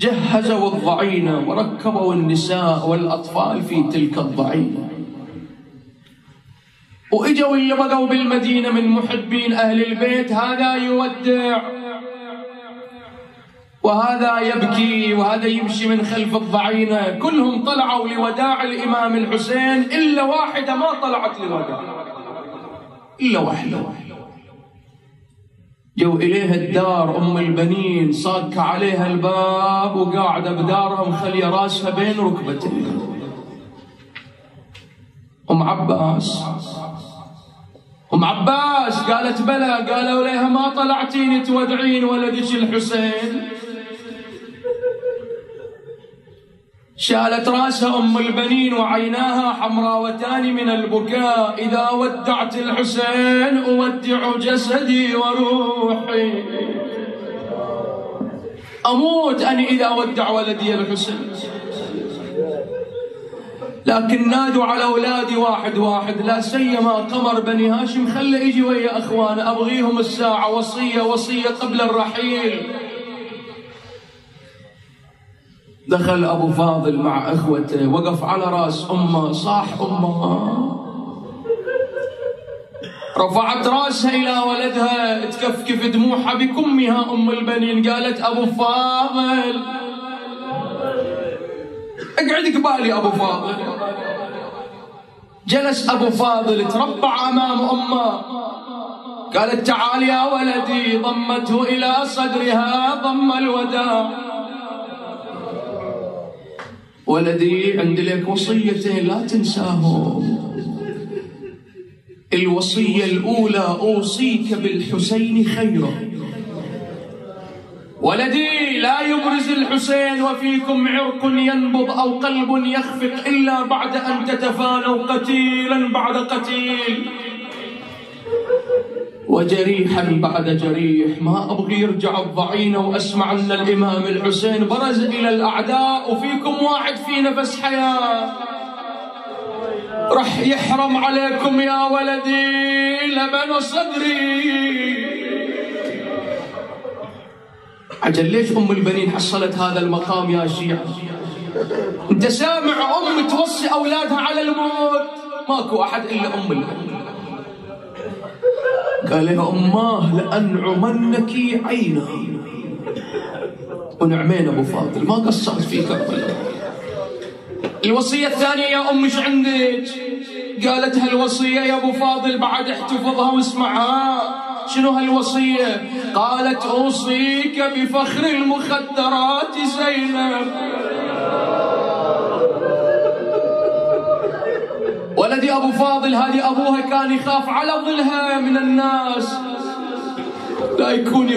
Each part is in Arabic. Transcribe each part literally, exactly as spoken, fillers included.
جهزوا الضعينة وركبوا النساء والأطفال في تلك الضعينة. وإجوا اللي بقوا بالمدينة من محبين أهل البيت، هذا يودع وهذا يبكي وهذا يمشي من خلف الضعينة، كلهم طلعوا لوداع الإمام الحسين إلا واحدة ما طلعت لوداع، إلا واحدة. جو إليها الدار أم البنين، صاك عليها الباب وقاعدة بدارها مخلية راسها بين ركبتين. أم عباس أم عباس قالت بلى، قالوا لها ما طلعتين تودعين ولدك الحسين. شالت راسها أم البنين وعيناها حمراوتان من البكاء، إذا ودعت الحسين أودع جسدي وروحي، أموت أني إذا ودع ولدي الحسين. لكن نادوا على أولادي واحد واحد، لا سيما قمر بني هاشم، خلى يجي ويا أخوانه، أبغيهم الساعة وصية وصية قبل الرحيل. دخل أبو فاضل مع أخوته، وقف على رأس أمه، صاح أمه، رفعت رأسها إلى ولدها تكفكف دموعها بكمها أم البنين، قالت أبو فاضل اقعد قبالي. أبو فاضل جلس، أبو فاضل تربع أمام أمه، قالت تعال يا ولدي، ضمته إلى صدرها ضم الوداع. ولدي عندي لك وصيتين لا تنساهم، الوصية الأولى أوصيك بالحسين خيرا، ولدي لا يبرز الحسين وفيكم عرق ينبض أو قلب يخفق إلا بعد أن تتفانوا قتيلا بعد قتيل وجريحا بعد جريح. ما أبغي يرجع الضعينة وأسمع أن الإمام الحسين برز إلى الأعداء وفيكم واحد في نفس حياة، رح يحرم عليكم يا ولدي لبن صدري. عجل ليش أم البنين حصلت هذا المقام يا شيعة؟ أنت سامع أم توصي أولادها على الموت، ماكو أحد إلا أم البنين. قال يا أماه لأنعمنك عينا، ونعمين أبو فاضل ما قصرت في كربلاء. الوصية الثانية يا أم ايش عندك؟ قالت هالوصية يا أبو فاضل بعد احتفظها واسمعها. شنو هالوصية؟ قالت أوصيك بفخر المخدرات زينب. ولدي أبو فاضل هذه أبوها كان يخاف على ظلها من الناس، لا يكون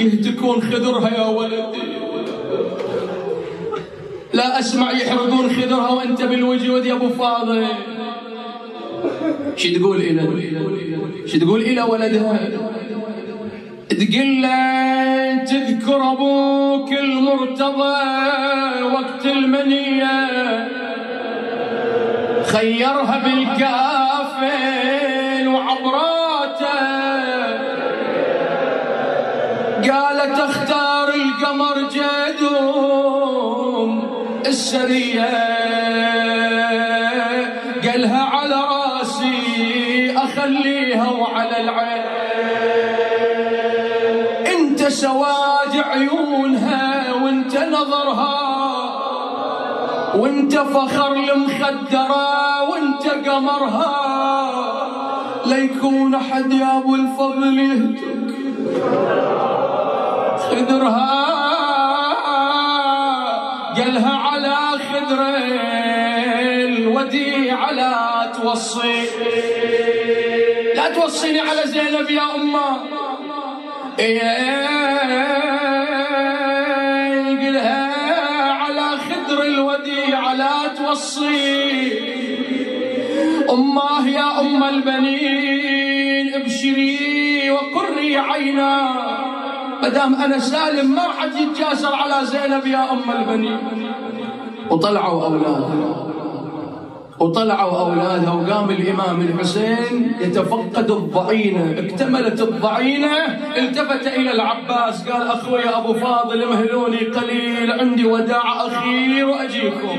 يهتكون خدرها يا ولدي، لا أسمع يحرقون خدرها وأنت بالوجود يا أبو فاضل. شو تقول إلى شو تقول إلى ولدها؟ تقول له تذكر أبوك المرتضى وقت المنية خيرها بالكافل وعبراته، قالت اختار القمر جدوم السرية، قالها على راسي أخليها وعلى العين، انت سواد عيونها وانت نظرها وانت فخر المخدرة وانت قمرها، ليكون حد يا ابو الفضل يهتك خدرها، قالها على خدر الوديعة لا توصي لا توصيني على زينب يا امه. أماه يا أم البنين ابشري وقري عينا، مدام أنا سالم ما راح تتجاسر على زينب يا أم البنين. وطلعوا أولادها، وطلعوا أولادها وقام الإمام الحسين يتفقد الضعينة. اكتملت الضعينة التفت إلى العباس قال أخوي أبو فاضل مهلوني قليل عندي وداع أخير وأجيكم.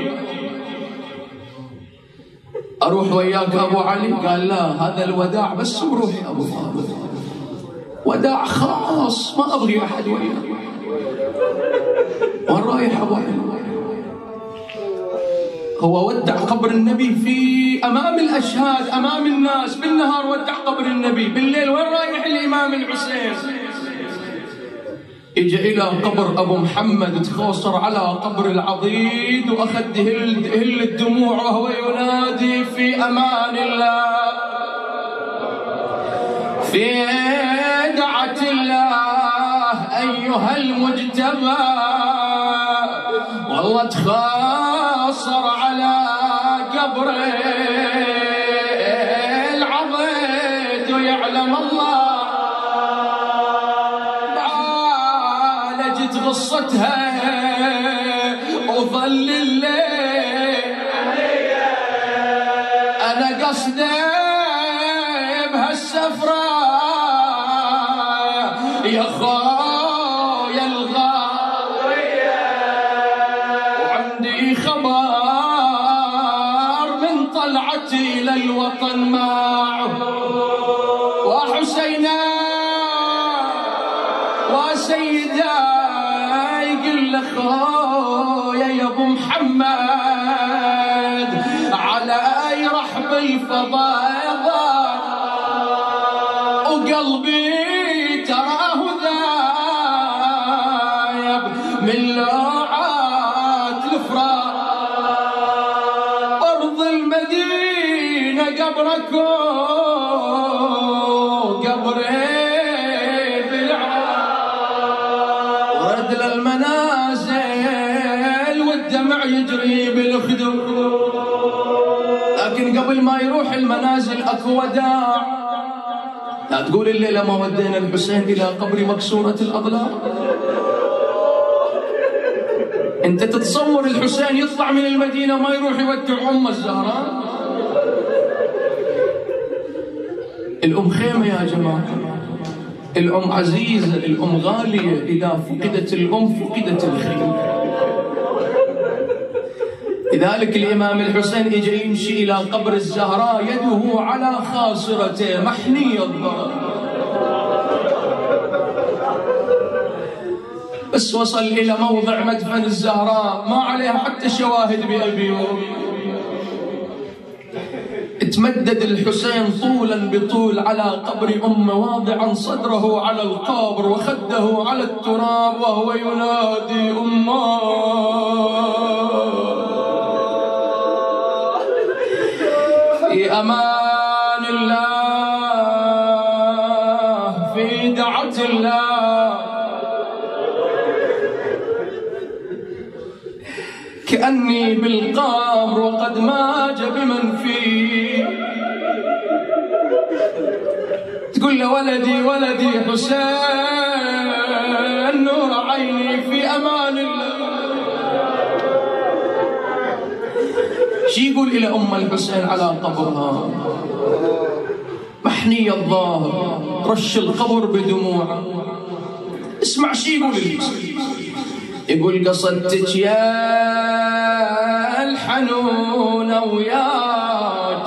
أروح وياك أبو علي؟ قال لا، هذا الوداع بس بروحي أبو فاضل، وداع خاص ما أبغي أحد وياك. وين رايح أبو علي؟ هو ودع قبر النبي في أمام الأشهاد أمام الناس، بالنهار ودع قبر النبي، بالليل وين رايح الإمام الحسين؟ اجى إلى قبر أبو محمد تخوصر على قبر العضيد وأخذ هل الدموع وهو ينادي في أمان الله في دعة الله أيها المجتبى. والله تخاصر على قبر العضيد ويعلم الله عالجت غصتها وظل الليل أنا قصدي بهالسفرة يا خويا الغاوية. وعندي خبر من طلعتي للوطن معه وحسينا وسيدا يقول له خويا يا ابو محمد على اي رحب الفضايضة وقلبي تراه ذايب من لوعات الفراق أرض المدينة قبركم قبري بالعراق. ورد للمنازل والدمع يجري بالخدم، لكن قبل ما يروح المنازل اكو وداع. لا تقول الليلة ما ودينا الحسين إلى قبر مكسورة الأضلاع. أنت تتصور الحسين يطلع من المدينة ما يروح يودع أم الزهراء؟ الأم خيمة يا جماعة، الأم عزيزة، الأم غالية، إذا فقدت الأم فقدت الخيمة. لذلك الإمام الحسين إجى يمشي إلى قبر الزهراء يده على خاصرته محنية الضرر. بس وصل إلى موضع مدفن الزهراء ما عليها حتى شواهد بأبيهم. تمدد الحسين طولا بطول على قبر أمه واضعا صدره على القبر وخده على التراب وهو ينادي أمه في أمان الله في دعوة الله. كأني بالقبر وقد ماج بمن فيه. تقول له ولدي ولدي حسين نور عيني في أمان الله. شي يقول إلى أم الحسين على قبرها محنية الظاهر رش القبر بدموعه. اسمع شي يقول الحسين، يقول قصدتك يا الحنونة وياك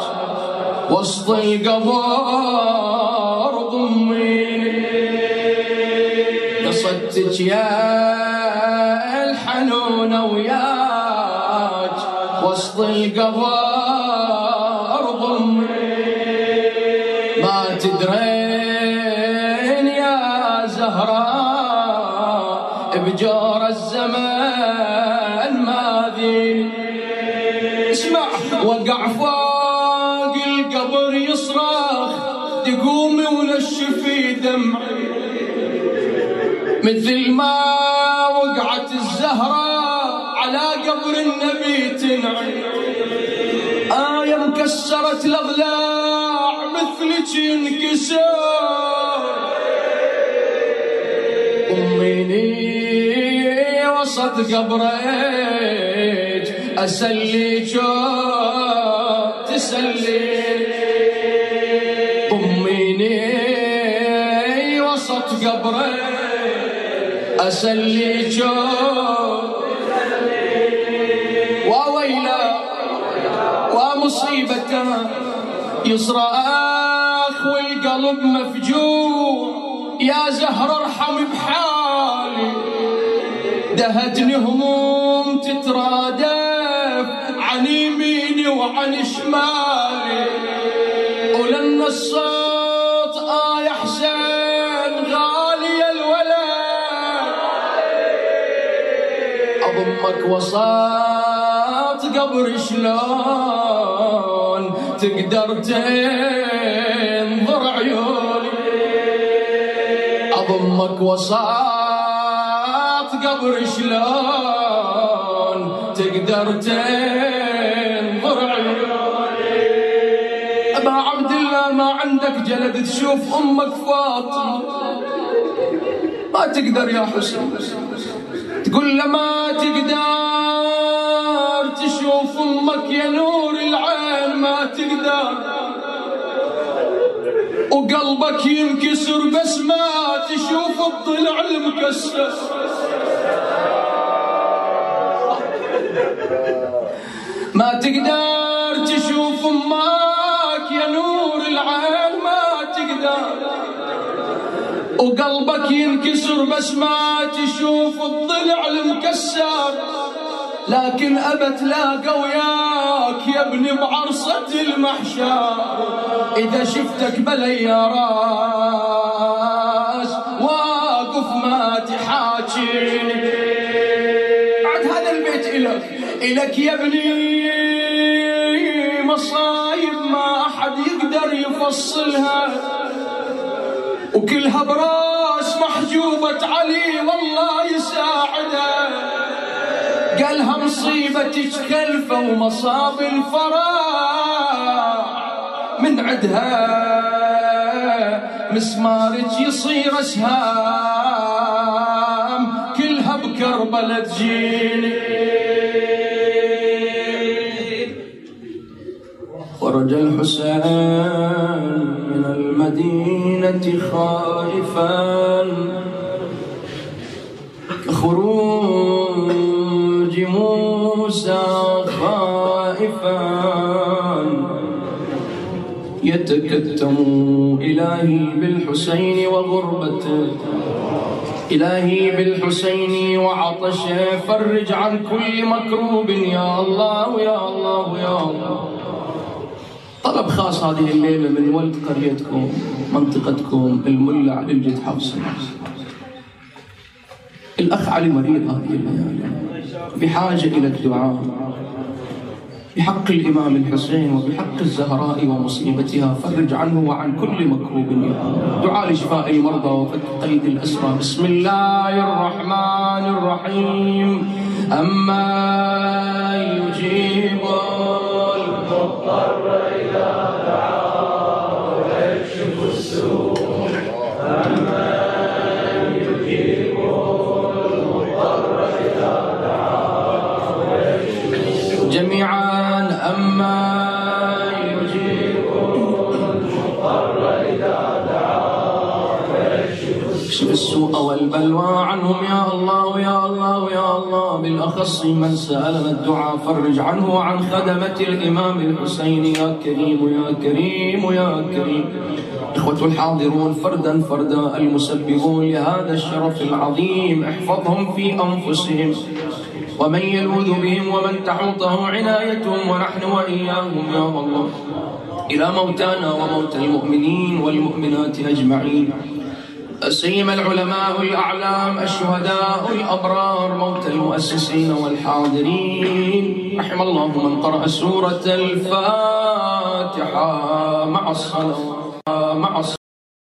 وسط القبر ضمي، قصدتك يا الحنونة وياك وسط القبر ضمي، ما تدرين يا زهراء بجور الزمان ماذي. اسمع وقع فوق القبر يصرخ تقومي ونشفي دمعي مثل ما وقعت الزهراء على قبر النبي تنعي. آية مكسرت الأضلاع مثلك انكسر. أميني وسط قبرك أسلي جار تسليني ضميني وسط قبري أسلي جوب وويلا ومصيبته يصرخ والقلب مفجوع يا زهر ارحم بحالي دهتني هموم تترادف عن يميني وعن شمالي ولن الصوت آه يا حسين غالي يا الولد أضمك وسط قبر شلون تقدر تنظر عيوني أضمك وسط قبر شلون تقدر تنظر عيوني أبا عبد الله ما عندك جلد تشوف أمك فاطمة ما تقدر يا حسين تقول له ما تقدر تشوف أمك يا نور العين ما تقدر وقلبك ينكسر بس ما تشوف الضلع المكسر ما تقدر تشوف امك يا نور العين ما تقدر وقلبك ينكسر بس ما تشوف الضلع المكسر لكن أبا تلاقى وياك يا ابني بعرصة المحشر إذا شفتك بلي يا راس واقف ما تحاكي بعد هذا البيت إلك إلك يا ابني مصايب ما أحد يقدر يفصلها وكلها براس محجوبة علي والله يساعدها قالها مصيبتك خلفه ومصاب الفراع من عدها مسمارك يصير اسهام كلها بكربله تجيني خرج الحسين من المدينه خائفا كخروج موسى خائفا يتكتم إلهي بالحسين وغربته إلهي بالحسين وعطشه فرج عن كل مكروب يا الله يا الله يا الله. طلب خاص هذه الليلة من ولد قريتكم منطقتكم الملا علي الجد حفص الأخ علي مريض هذه الليلة بحاجة إلى الدعاء بحق الإمام الحسين وبحق الزهراء ومصيبتها فرج عنه وعن كل مكروب دعاء لشفاء المرضى وفتح قيد الأسرى. بسم الله الرحمن الرحيم أما يجيب المضطر إذا دعاه ويكشف السوء أما جميعا أما يجيب المضطر إذا دعاه ويكشف السوء والبلوى عنهم يا الله يا الله يا الله. بالأخص من سألنا الدعاء فرج عنه وعن خدمة الإمام الحسين يا كريم يا كريم يا كريم. إخوة الحاضرون فردا فردا المسببون لهذا الشرف العظيم احفظهم في أنفسهم ومن يلوذ بهم ومن تحوطه عنايتهم ونحن وإياهم يا الله إلى موتانا وموتى المؤمنين والمؤمنات أجمعين سيما العلماء الأعلام الشهداء الأبرار موتى المؤسسين والحاضرين. رحم الله من قرأ سورة الفاتحة مع الصلاة مع الصلاة